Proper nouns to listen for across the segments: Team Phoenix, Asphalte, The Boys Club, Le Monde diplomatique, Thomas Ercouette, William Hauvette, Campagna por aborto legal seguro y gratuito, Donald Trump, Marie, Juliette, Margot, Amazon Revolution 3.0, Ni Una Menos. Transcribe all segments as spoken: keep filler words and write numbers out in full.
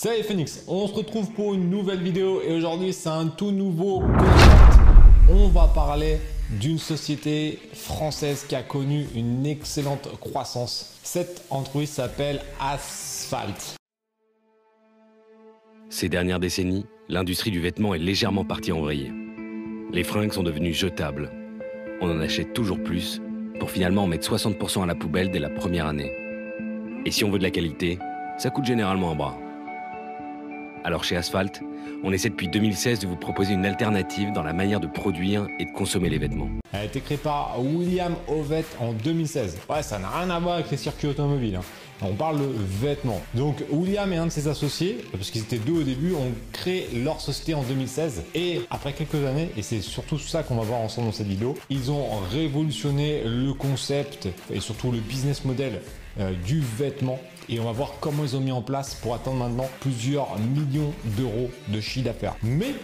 Salut Phoenix, on se retrouve pour une nouvelle vidéo et aujourd'hui c'est un tout nouveau concept. On va parler d'une société française qui a connu une excellente croissance. Cette entreprise s'appelle Asphalte. Ces dernières décennies, l'industrie du vêtement est légèrement partie en vrille. Les fringues sont devenues jetables. On en achète toujours plus pour finalement en mettre soixante pour cent à la poubelle dès la première année. Et si on veut de la qualité, ça coûte généralement un bras. Alors chez Asphalte, on essaie depuis deux mille seize de vous proposer une alternative dans la manière de produire et de consommer les vêtements. Elle a été créée par William Hauvette en deux mille seize. Ouais, ça n'a rien à voir avec les circuits automobiles, hein. On parle de vêtements. Donc William et un de ses associés, parce qu'ils étaient deux au début, ont créé leur société en deux mille seize. Et après quelques années, et c'est surtout ça qu'on va voir ensemble dans cette vidéo, ils ont révolutionné le concept et surtout le business model euh, du vêtement. Et on va voir comment ils ont mis en place pour atteindre maintenant plusieurs millions d'euros de chiffre d'affaires. Mais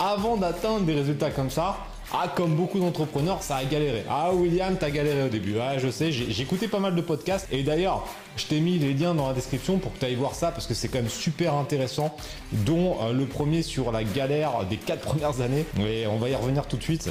avant d'atteindre des résultats comme ça, ah, comme beaucoup d'entrepreneurs, ça a galéré. Ah, William, t'as galéré au début. Ah, je sais, j'ai écouté pas mal de podcasts. Et d'ailleurs, je t'ai mis les liens dans la description pour que tu ailles voir ça parce que c'est quand même super intéressant, dont euh, le premier sur la galère des quatre premières années. Et on va y revenir tout de suite.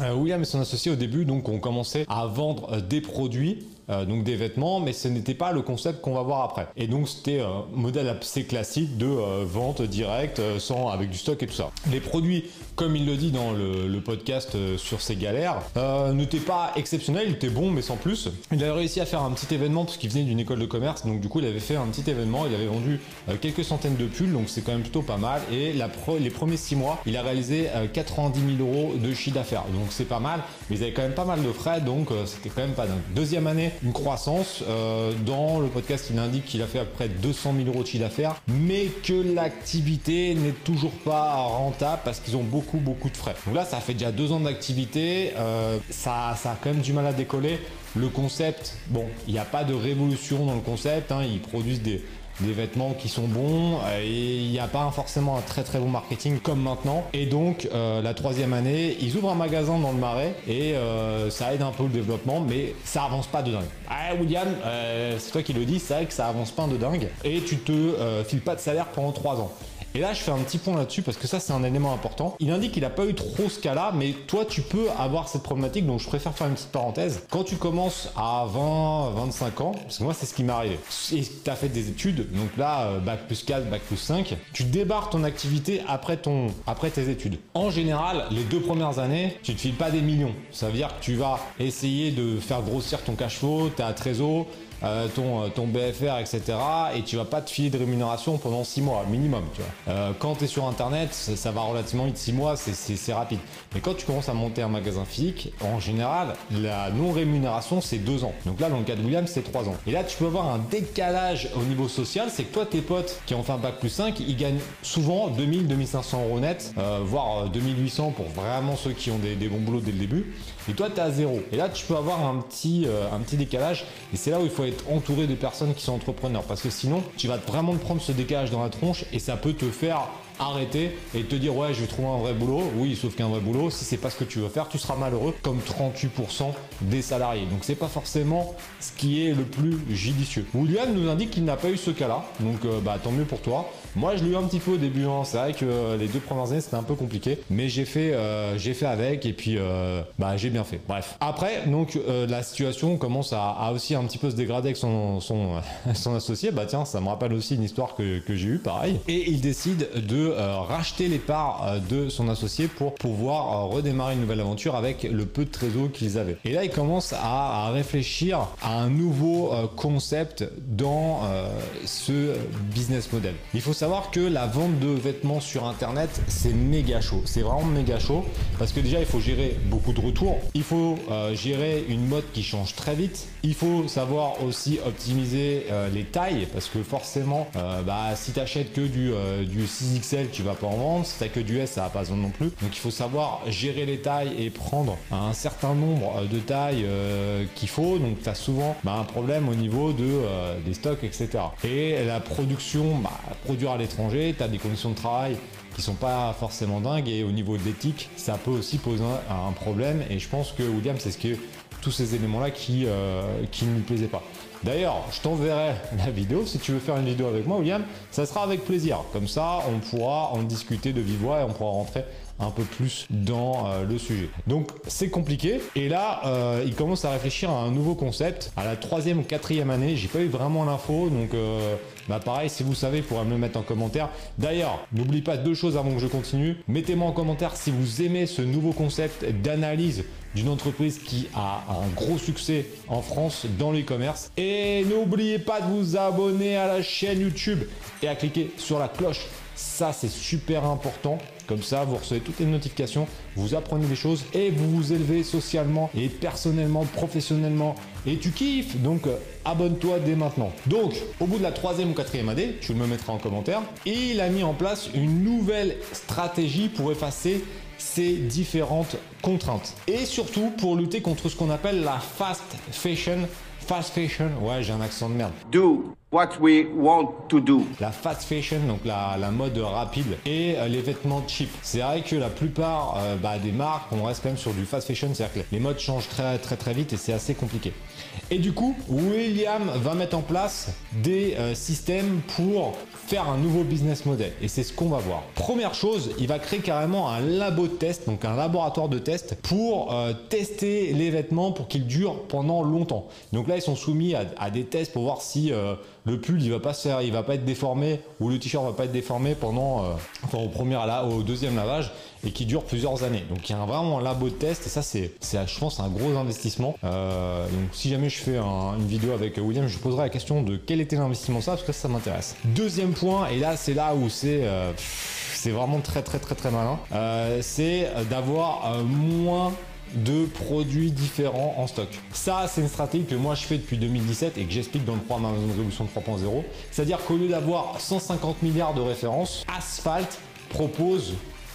Euh, William et son associé au début donc ont commencé à vendre euh, des produits, euh, donc des vêtements, mais ce n'était pas le concept qu'on va voir après. Et donc c'était un euh, modèle assez classique de euh, vente directe, euh, sans avec du stock et tout ça. Les produits, comme il le dit dans le, le podcast euh, sur ses galères, euh, n'étaient pas exceptionnels, ils étaient bons mais sans plus. Il avait réussi à faire un petit événement parce qu'il venait d'une école de commerce, donc du coup il avait fait un petit événement, il avait vendu euh, quelques centaines de pulls, donc c'est quand même plutôt pas mal. Et la pro, les premiers six mois, il a réalisé euh, quatre-vingt-dix mille euros de chiffre d'affaires. Donc c'est pas mal, mais ils avaient quand même pas mal de frais, donc euh, c'était quand même pas dingue. Deuxième année, une croissance. Euh, dans le podcast, il indique qu'il a fait à peu près deux cent mille euros de chiffre d'affaires, mais que l'activité n'est toujours pas rentable parce qu'ils ont beaucoup, beaucoup de frais. Donc là, ça fait déjà deux ans d'activité, euh, ça, ça a quand même du mal à décoller. Le concept, bon, il n'y a pas de révolution dans le concept, hein, ils produisent des... des vêtements qui sont bons et il n'y a pas forcément un très très bon marketing comme maintenant. Et donc euh, la troisième année, ils ouvrent un magasin dans le Marais et euh, ça aide un peu le développement, mais ça avance pas de dingue. Ah William, euh, c'est toi qui le dis, c'est vrai que ça avance pas de dingue et tu te euh, files pas de salaire pendant trois ans. Et là, je fais un petit point là-dessus parce que ça, c'est un élément important. Il indique qu'il n'a pas eu trop ce cas-là, mais toi, tu peux avoir cette problématique. Donc, je préfère faire une petite parenthèse. Quand tu commences à vingt, vingt-cinq ans, parce que moi, c'est ce qui m'est arrivé. Et tu as fait des études, donc là, bac plus quatre, bac plus cinq, tu débarres ton activité après, ton, après tes études. En général, les deux premières années, tu ne te files pas des millions. Ça veut dire que tu vas essayer de faire grossir ton cash flow, ta trésor, Euh, ton, ton B F R, et cetera. Et tu vas pas te filer de rémunération pendant six mois minimum, tu vois. Euh, quand tu es sur internet, ça, ça va relativement vite, six mois, c'est rapide. Mais quand tu commences à monter un magasin physique, en général, la non-rémunération, c'est deux ans. Donc là, dans le cas de William, c'est trois ans. Et là, tu peux avoir un décalage au niveau social, c'est que toi, tes potes qui ont fait un bac plus cinq, ils gagnent souvent deux mille, deux mille cinq cents euros net, euh, voire deux mille huit cents pour vraiment ceux qui ont des, des bons boulots dès le début. Et toi, tu es à zéro. Et là, tu peux avoir un petit, euh, un petit décalage. Et c'est là où il faut être entouré de personnes qui sont entrepreneurs parce que sinon tu vas vraiment te prendre ce décalage dans la tronche et ça peut te faire arrêter et te dire ouais je vais trouver un vrai boulot. Oui, sauf qu'un vrai boulot, si c'est pas ce que tu veux faire, tu seras malheureux comme trente-huit pour cent des salariés. Donc c'est pas forcément ce qui est le plus judicieux. William nous indique qu'il n'a pas eu ce cas là, donc euh, bah tant mieux pour toi. Moi je l'ai eu un petit peu au début, hein. C'est vrai que euh, les deux premières années c'était un peu compliqué, mais j'ai fait euh, j'ai fait avec et puis euh, bah j'ai bien fait. Bref, après donc euh, la situation commence à, à aussi un petit peu se dégrader avec son, son, euh, son associé. Bah tiens, ça me rappelle aussi une histoire que, que j'ai eu pareil, et il décide de Euh, racheter les parts euh, de son associé pour pouvoir euh, redémarrer une nouvelle aventure avec le peu de trésor qu'ils avaient. Et là, ils commencent à, à réfléchir à un nouveau euh, concept dans euh, ce business model. Il faut savoir que la vente de vêtements sur internet, c'est méga chaud. C'est vraiment méga chaud parce que déjà, il faut gérer beaucoup de retours. Il faut euh, gérer une mode qui change très vite. Il faut savoir aussi optimiser euh, les tailles parce que forcément, euh, bah, si tu achètes que du, euh, du six X L, tu vas pas en vendre. Si t'as que du S, ça va pas se vendre non plus. Donc il faut savoir gérer les tailles et prendre un certain nombre de tailles euh, qu'il faut. Donc tu as souvent bah, un problème au niveau de, euh, des stocks, et cetera. Et la production, bah, produire à l'étranger, tu as des conditions de travail qui sont pas forcément dingues et au niveau d'éthique, ça peut aussi poser un, un problème. Et je pense que William, c'est ce que tous ces éléments là qui, euh, qui ne lui plaisaient pas. D'ailleurs, je t'enverrai la vidéo. Si tu veux faire une vidéo avec moi, William, ça sera avec plaisir. Comme ça, on pourra en discuter de vive voix et on pourra rentrer un peu plus dans euh, le sujet. Donc, c'est compliqué. Et là, euh, il commence à réfléchir à un nouveau concept. À la troisième ou quatrième année, j'ai pas eu vraiment l'info. Donc, euh, bah pareil, si vous savez, vous pourrez me le mettre en commentaire. D'ailleurs, n'oublie pas deux choses avant que je continue. Mettez-moi en commentaire si vous aimez ce nouveau concept d'analyse d'une entreprise qui a un gros succès en France dans l'e-commerce. Et n'oubliez pas de vous abonner à la chaîne YouTube et à cliquer sur la cloche. Ça, c'est super important. Comme ça, vous recevez toutes les notifications, vous apprenez des choses et vous vous élevez socialement et personnellement, professionnellement. Et tu kiffes, donc euh, abonne-toi dès maintenant. Donc, au bout de la troisième ou quatrième année, tu me mettras en commentaire, et il a mis en place une nouvelle stratégie pour effacer ces différentes contraintes. Et surtout pour lutter contre ce qu'on appelle la fast fashion. Fast fashion, ouais, j'ai un accent de merde. Do what we want to do. La fast fashion, donc la, la mode rapide, et euh, les vêtements cheap. C'est vrai que la plupart euh, bah, des marques, on reste quand même sur du fast fashion, c'est-à-dire que les modes changent très très très vite et c'est assez compliqué. Et du coup, William va mettre en place des euh, systèmes pour faire un nouveau business model, et c'est ce qu'on va voir. Première chose, il va créer carrément un labo de test, donc un laboratoire de test pour euh, tester les vêtements pour qu'ils durent pendant longtemps. Donc là, ils sont soumis à, à des tests pour voir si euh, le pull il va pas se faire, il va pas être déformé, ou le t-shirt va pas être déformé pendant euh, enfin, au premier là au deuxième lavage, et qui dure plusieurs années. Donc il y a vraiment un labo de test, et ça c'est je pense un gros investissement. Euh, donc si jamais je fais un, une vidéo avec William, je poserai la question de quel était l'investissement ça, parce que ça, ça m'intéresse. Deuxième point, et là c'est là où c'est euh, c'est vraiment très très très très malin, euh, c'est d'avoir euh, moins de produits différents en stock. Ça, c'est une stratégie que moi je fais depuis deux mille dix-sept et que j'explique dans le programme Amazon Revolution trois point zéro. C'est-à-dire qu'au lieu d'avoir cent cinquante milliards de références, Asphalte propose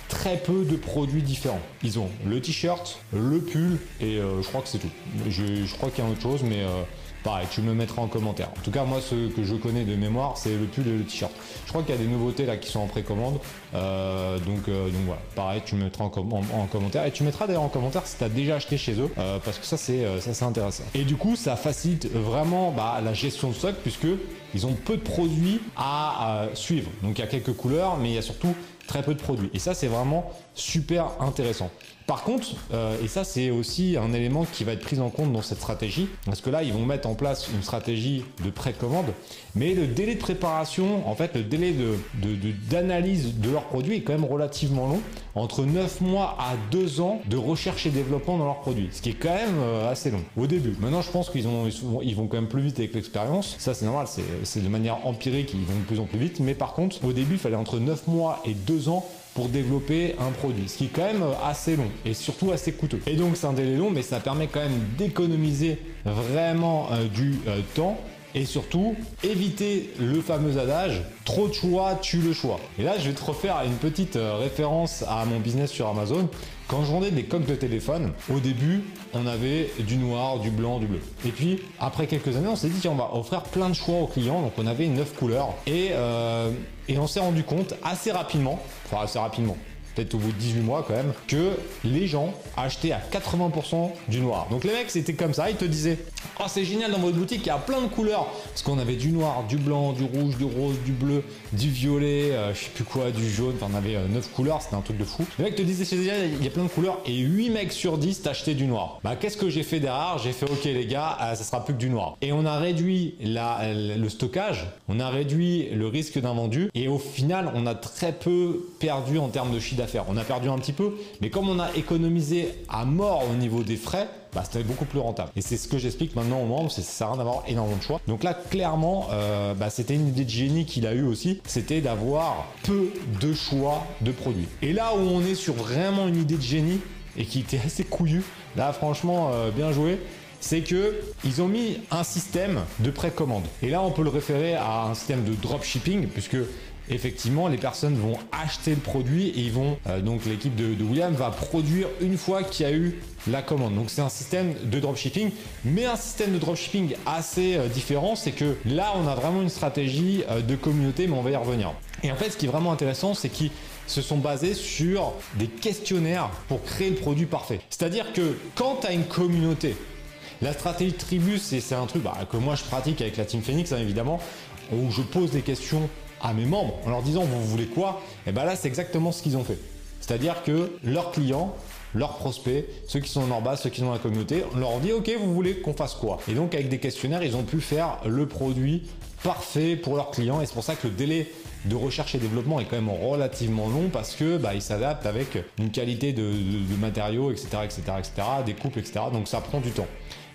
très peu de produits différents. Ils ont le t-shirt, le pull et euh, je crois que c'est tout. Je, je crois qu'il y a autre chose, mais euh, pareil, tu me le mettras en commentaire. En tout cas, moi, ce que je connais de mémoire, c'est le pull et le t-shirt. Je crois qu'il y a des nouveautés là qui sont en précommande. Euh, donc, euh, donc voilà, pareil, tu me mettras en, com en, en commentaire. Et tu mettras d'ailleurs en commentaire si tu as déjà acheté chez eux, euh, parce que ça, c'est intéressant. Et du coup, ça facilite vraiment bah, la gestion de stock, puisque ils ont peu de produits à euh, suivre. Donc, il y a quelques couleurs, mais il y a surtout très peu de produits. Et ça, c'est vraiment super intéressant. Par contre, euh, et ça, c'est aussi un élément qui va être pris en compte dans cette stratégie, parce que là, ils vont mettre en place une stratégie de précommande, mais le délai de préparation, en fait, le délai d'analyse de, de, de, de leurs produits est quand même relativement long, entre neuf mois à deux ans de recherche et développement dans leurs produits, ce qui est quand même euh, assez long au début. Maintenant, je pense qu'ils ils vont quand même plus vite avec l'expérience. Ça, c'est normal, c'est de manière empirique, ils vont de plus en plus vite, mais par contre, au début, il fallait entre neuf mois et deux ans pour développer un produit, ce qui est quand même assez long et surtout assez coûteux. Et donc c'est un délai long, mais ça permet quand même d'économiser vraiment euh, du euh, temps, et surtout éviter le fameux adage trop de choix tue le choix. Et là, je vais te refaire une petite euh, référence à mon business sur Amazon. Quand je vendais des coques de téléphone, au début, on avait du noir, du blanc, du bleu. Et puis, après quelques années, on s'est dit, tiens, on va offrir plein de choix aux clients. Donc, on avait neuf couleurs. Et, euh, et on s'est rendu compte assez rapidement, enfin assez rapidement, peut-être au bout de dix-huit mois quand même, que les gens achetaient à quatre-vingts pour cent du noir. Donc, les mecs, c'était comme ça. Ils te disaient, oh, c'est génial, dans votre boutique, il y a plein de couleurs. Parce qu'on avait du noir, du blanc, du rouge, du rose, du bleu, du violet, euh, je sais plus quoi, du jaune. Enfin, on avait euh, neuf couleurs, c'était un truc de fou. Le mec te disait, c'est génial, il y a plein de couleurs, et huit mecs sur dix t'achetaient du noir. Bah, qu'est-ce que j'ai fait derrière? J'ai fait, ok, les gars, euh, ça sera plus que du noir. Et on a réduit la, le stockage, on a réduit le risque d'invendu, et au final, on a très peu perdu en termes de chiffre d'affaires. On a perdu un petit peu, mais comme on a économisé à mort au niveau des frais, bah, c'était beaucoup plus rentable. Et c'est ce que j'explique maintenant aux membres, c'est ça sert à rien d'avoir énormément de choix. Donc là, clairement, euh, bah, c'était une idée de génie qu'il a eu aussi, c'était d'avoir peu de choix de produits. Et là où on est sur vraiment une idée de génie et qui était assez couillue, là franchement, euh, bien joué, c'est que ils ont mis un système de précommande. Et là, on peut le référer à un système de dropshipping, puisque effectivement, les personnes vont acheter le produit et ils vont, euh, donc l'équipe de, de William va produire une fois qu'il y a eu la commande. Donc c'est un système de dropshipping, mais un système de dropshipping assez euh, différent, c'est que là on a vraiment une stratégie euh, de communauté, mais on va y revenir. Et en fait, ce qui est vraiment intéressant, c'est qu'ils se sont basés sur des questionnaires pour créer le produit parfait. C'est-à-dire que quand tu as une communauté La stratégie de tribu, c'est un truc bah, que moi je pratique avec la Team Phoenix, hein, évidemment, où je pose des questions à mes membres en leur disant vous voulez quoi? Et bien là, c'est exactement ce qu'ils ont fait. C'est-à-dire que leurs clients, leurs prospects, ceux qui sont en bas, ceux qui sont dans la communauté, on leur dit ok, vous voulez qu'on fasse quoi? Et donc avec des questionnaires, ils ont pu faire le produit parfait pour leurs clients, et c'est pour ça que le délai de recherche et développement est quand même relativement long, parce que bah, ils s'adaptent avec une qualité de, de, de matériaux, etc, etc, etc, des coupes, etc, donc ça prend du temps.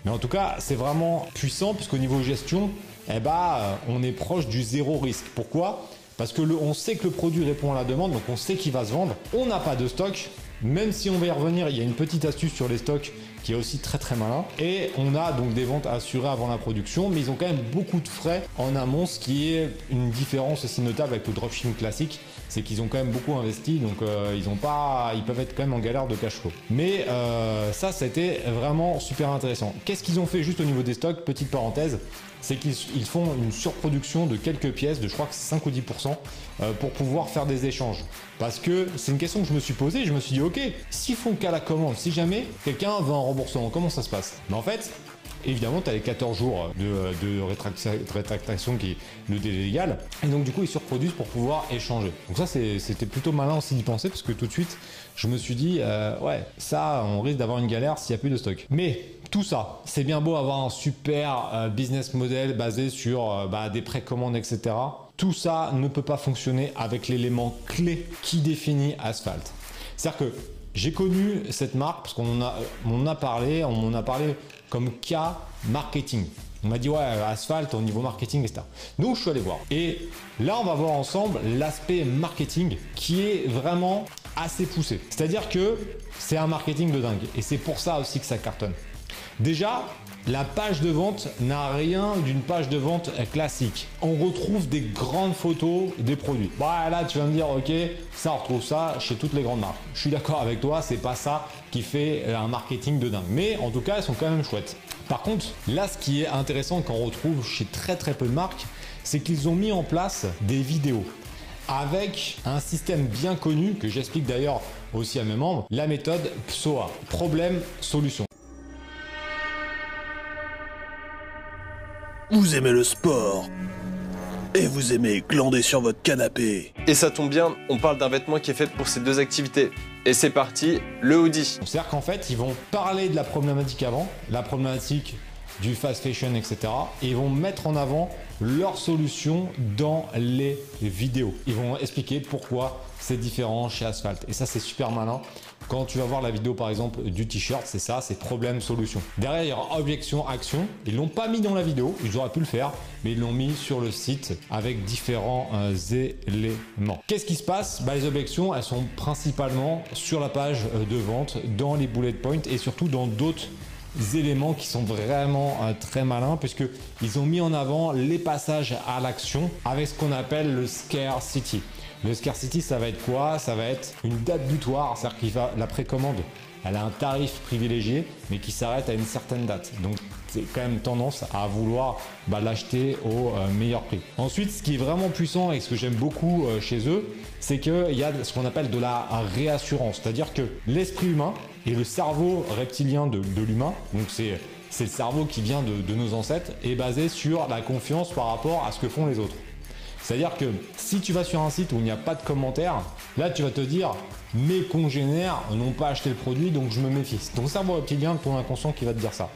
Mais en tout cas, c'est vraiment puissant, puisqu'au niveau gestion, eh bah, on est proche du zéro risque. Pourquoi? Parce que le, on sait que le produit répond à la demande, donc on sait qu'il va se vendre. On n'a pas de stock, même si on va y revenir, il y a une petite astuce sur les stocks qui est aussi très très malin. Et on a donc des ventes assurées avant la production, mais ils ont quand même beaucoup de frais en amont, ce qui est une différence aussi notable avec le dropshipping classique, c'est qu'ils ont quand même beaucoup investi, donc euh, ils ont pas, ils peuvent être quand même en galère de cash flow. Mais euh, ça, c'était vraiment super intéressant. Qu'est-ce qu'ils ont fait juste au niveau des stocks? Petite parenthèse, c'est qu'ils font une surproduction de quelques pièces, de je crois que c'est cinq ou dix pour cent, euh, pour pouvoir faire des échanges. Parce que c'est une question que je me suis posée, je me suis dit ok, s'ils font qu'à la commande, si jamais quelqu'un va en remboursement, comment ça se passe? Mais en fait, évidemment, tu as les quatorze jours de, de rétractation qui est le délai légal, et donc du coup ils se reproduisent pour pouvoir échanger. Donc ça, c'était plutôt malin aussi d'y penser, parce que tout de suite je me suis dit euh, ouais, ça on risque d'avoir une galère s'il n'y a plus de stock. Mais tout ça, c'est bien beau avoir un super euh, business model basé sur euh, bah, des précommandes, etc. Tout ça ne peut pas fonctionner avec l'élément clé qui définit Asphalte. C'est-à-dire que j'ai connu cette marque parce qu'on en a, on a parlé, on en a parlé comme cas marketing. On m'a dit ouais, Asphalte au niveau marketing, et cetera. Donc je suis allé voir. Et là, on va voir ensemble l'aspect marketing qui est vraiment assez poussé. C'est-à-dire que c'est un marketing de dingue. Et c'est pour ça aussi que ça cartonne. Déjà, la page de vente n'a rien d'une page de vente classique. On retrouve des grandes photos des produits. Bah là, tu vas me dire ok, ça on retrouve ça chez toutes les grandes marques. Je suis d'accord avec toi, c'est pas ça qui fait un marketing de dingue. Mais en tout cas, elles sont quand même chouettes. Par contre, là, ce qui est intéressant qu'on retrouve chez très très peu de marques, c'est qu'ils ont mis en place des vidéos avec un système bien connu que j'explique d'ailleurs aussi à mes membres, la méthode P S O A, problème solution. Vous aimez le sport et vous aimez glander sur votre canapé. Et ça tombe bien, on parle d'un vêtement qui est fait pour ces deux activités. Et c'est parti, le hoodie. C'est-à-dire qu'en fait, ils vont parler de la problématique avant, la problématique du fast fashion, et cetera. Et ils vont mettre en avant leurs solutions dans les vidéos. Ils vont expliquer pourquoi c'est différent chez Asphalte. Et ça, c'est super malin. Quand tu vas voir la vidéo par exemple du t-shirt, c'est ça, c'est problème solution. Derrière, il y aura objection action. Ils l'ont pas mis dans la vidéo, ils auraient pu le faire, mais ils l'ont mis sur le site avec différents euh, éléments. Qu'est-ce qui se passe? Bah, les objections, elles sont principalement sur la page de vente, dans les bullet points et surtout dans d'autres éléments qui sont vraiment euh, très malins, puisque ils ont mis en avant les passages à l'action avec ce qu'on appelle le scarcity. Le scarcity, ça va être quoi? Ça va être une date butoir, c'est-à-dire que la précommande, elle a un tarif privilégié, mais qui s'arrête à une certaine date. Donc, c'est quand même tendance à vouloir bah, l'acheter au euh, meilleur prix. Ensuite, ce qui est vraiment puissant et ce que j'aime beaucoup euh, chez eux, c'est qu'il y a ce qu'on appelle de la réassurance. C'est-à-dire que l'esprit humain et le cerveau reptilien de, de l'humain, donc c'est... c'est le cerveau qui vient de, de nos ancêtres, est basé sur la confiance par rapport à ce que font les autres. C'est-à-dire que si tu vas sur un site où il n'y a pas de commentaires, là tu vas te dire « mes congénères n'ont pas acheté le produit, donc je me méfie ». C'est ton cerveau reptilien, ton inconscient qui va te dire ça.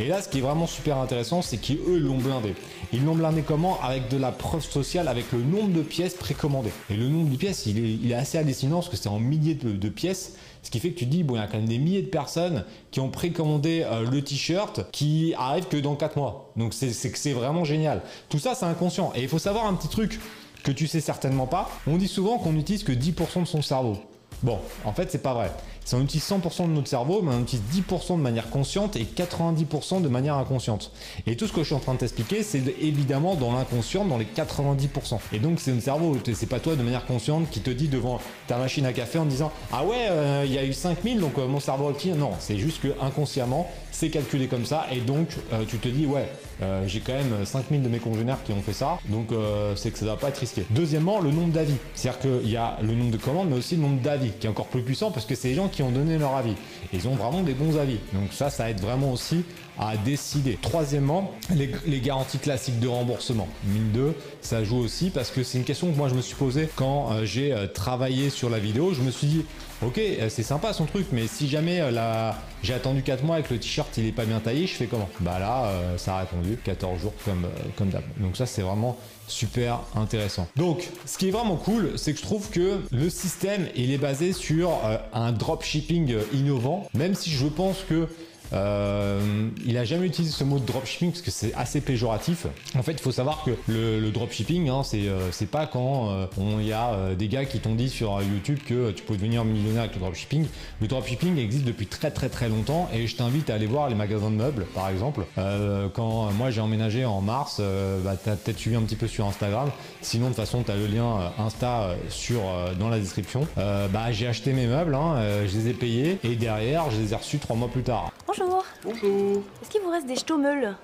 Et là, ce qui est vraiment super intéressant, c'est qu'eux l'ont blindé. Ils l'ont blindé comment? Avec de la preuve sociale, avec le nombre de pièces précommandées. Et le nombre de pièces, il est, il est assez hallucinant parce que c'est en milliers de, de pièces. Ce qui fait que tu te dis, bon, il y a quand même des milliers de personnes qui ont précommandé euh, le t-shirt qui arrive que dans quatre mois. Donc, c'est que c'est vraiment génial. Tout ça, c'est inconscient. Et il faut savoir un petit truc que tu sais certainement pas. On dit souvent qu'on n'utilise que dix pour cent de son cerveau. Bon, en fait, c'est pas vrai. Si on utilise cent pour cent de notre cerveau, mais on utilise dix pour cent de manière consciente et quatre-vingt-dix pour cent de manière inconsciente. Et tout ce que je suis en train de t'expliquer, c'est évidemment dans l'inconscient, dans les quatre-vingt-dix pour cent. Et donc, c'est le cerveau, c'est pas toi de manière consciente qui te dit devant ta machine à café en disant « Ah ouais, euh, il y a eu cinq mille, donc euh, mon cerveau reptilien. » Non, c'est juste que inconsciemment, c'est calculé comme ça. Et donc, euh, tu te dis « Ouais, euh, j'ai quand même cinq mille de mes congénères qui ont fait ça. Donc, euh, c'est que ça ne doit pas être risqué. » Deuxièmement, le nombre d'avis. C'est-à-dire qu'il y a le nombre de commandes, mais aussi le nombre d'avis qui est encore plus puissant parce que c'est les gens qui ont donné leur avis. Ils ont vraiment des bons avis. Donc ça, ça aide vraiment aussi à décider. Troisièmement, les, les garanties classiques de remboursement. Mine de, ça joue aussi parce que c'est une question que moi je me suis posée quand j'ai travaillé sur la vidéo. Je me suis dit, ok, c'est sympa son truc, mais si jamais la... j'ai attendu quatre mois et que le t-shirt il est pas bien taillé, je fais comment? Bah là, euh, ça a répondu quatorze jours comme, euh, comme d'hab. Donc ça, c'est vraiment super intéressant. Donc, ce qui est vraiment cool, c'est que je trouve que le système, il est basé sur euh, un dropshipping innovant, même si je pense que Euh, il n'a jamais utilisé ce mot de dropshipping parce que c'est assez péjoratif. En fait, il faut savoir que le, le dropshipping, hein, c'est euh, pas quand il euh, y a euh, des gars qui t'ont dit sur YouTube que euh, tu peux devenir millionnaire avec le dropshipping. Le dropshipping existe depuis très très très longtemps et je t'invite à aller voir les magasins de meubles, par exemple. Euh, quand moi j'ai emménagé en mars, euh, bah, tu as peut-être suivi un petit peu sur Instagram. Sinon, de toute façon, tu as le lien Insta sur, euh, dans la description. Euh, bah, j'ai acheté mes meubles, hein, euh, je les ai payés et derrière, je les ai reçus trois mois plus tard. Bonjour. Bonjour. Est-ce qu'il vous reste des ch'taumeul?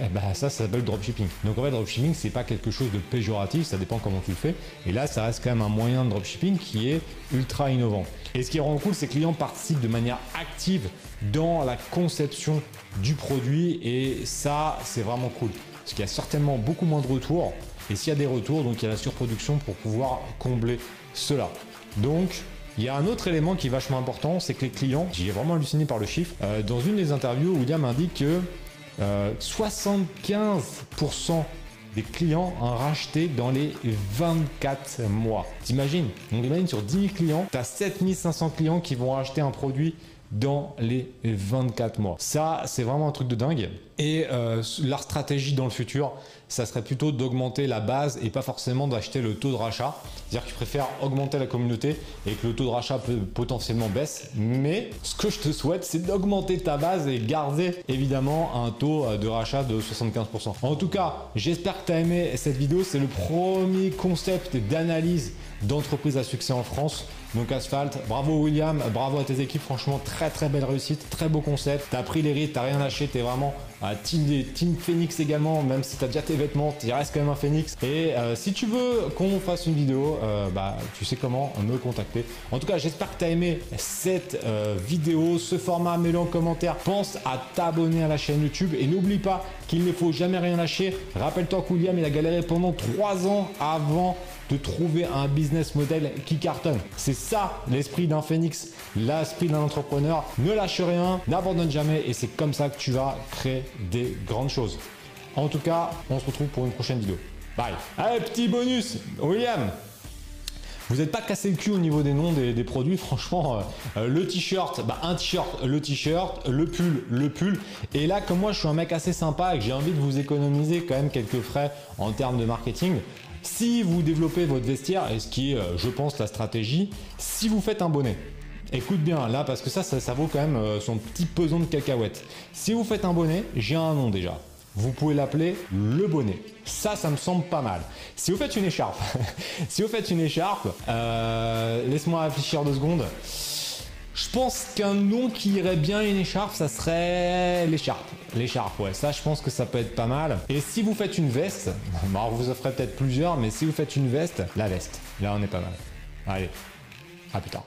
Eh ben ça, ça s'appelle dropshipping. Donc en fait, dropshipping, c'est pas quelque chose de péjoratif, ça dépend comment tu le fais. Et là, ça reste quand même un moyen de dropshipping qui est ultra innovant. Et ce qui est vraiment cool, c'est que les clients participent de manière active dans la conception du produit et ça, c'est vraiment cool. Parce qu'il y a certainement beaucoup moins de retours. Et s'il y a des retours, donc il y a la surproduction pour pouvoir combler cela. Donc, il y a un autre élément qui est vachement important, c'est que les clients, j'ai vraiment halluciné par le chiffre, euh, dans une des interviews, William indique que euh, soixante-quinze pour cent des clients en rachetaient dans les vingt-quatre mois. T'imagines? Donc imagine sur dix mille clients, tu as sept mille cinq cents clients qui vont racheter un produit dans les vingt-quatre mois. Ça, c'est vraiment un truc de dingue. Et euh, leur stratégie dans le futur, ça serait plutôt d'augmenter la base et pas forcément d'acheter le taux de rachat. C'est-à-dire qu'ils préfèrent augmenter la communauté et que le taux de rachat peut potentiellement baisse. Mais ce que je te souhaite, c'est d'augmenter ta base et garder évidemment un taux de rachat de soixante-quinze pour cent. En tout cas, j'espère que tu as aimé cette vidéo. C'est le premier concept d'analyse d'entreprise à succès en France. Donc Asphalte, bravo William, bravo à tes équipes, franchement très très belle réussite, très beau concept, t'as pris les rides, t'as rien lâché, t'es vraiment à team, team Phoenix également, même si t'as déjà tes vêtements, t'y restes quand même un Phoenix. Et euh, si tu veux qu'on fasse une vidéo, euh, bah tu sais comment me contacter. En tout cas, j'espère que t'as aimé cette euh, vidéo, ce format, mets-le en commentaire, pense à t'abonner à la chaîne YouTube et n'oublie pas qu'il ne faut jamais rien lâcher. Rappelle-toi que William il a galéré pendant trois ans avant de trouver un business model qui cartonne. C'est ça l'esprit d'un phénix, l'esprit d'un entrepreneur. Ne lâche rien, n'abandonne jamais et c'est comme ça que tu vas créer des grandes choses. En tout cas, on se retrouve pour une prochaine vidéo. Bye. Allez, petit bonus, William, vous n'êtes pas cassé le cul au niveau des noms des, des produits. Franchement, euh, le t-shirt, bah, un t-shirt, le t-shirt, le pull, le pull. Et là, comme moi, je suis un mec assez sympa et que j'ai envie de vous économiser quand même quelques frais en termes de marketing, si vous développez votre vestiaire, et ce qui est, je pense, la stratégie, si vous faites un bonnet, écoute bien là parce que ça, ça, ça vaut quand même son petit pesant de cacahuètes. Si vous faites un bonnet, j'ai un nom déjà. Vous pouvez l'appeler le bonnet. Ça, ça me semble pas mal. Si vous faites une écharpe, si vous faites une écharpe, euh, laisse-moi réfléchir deux secondes. Je pense qu'un nom qui irait bien à une écharpe, ça serait l'écharpe. L'écharpe, ouais, ça je pense que ça peut être pas mal. Et si vous faites une veste, alors vous offrez peut-être plusieurs, mais si vous faites une veste, la veste, là on est pas mal. Allez, à plus tard.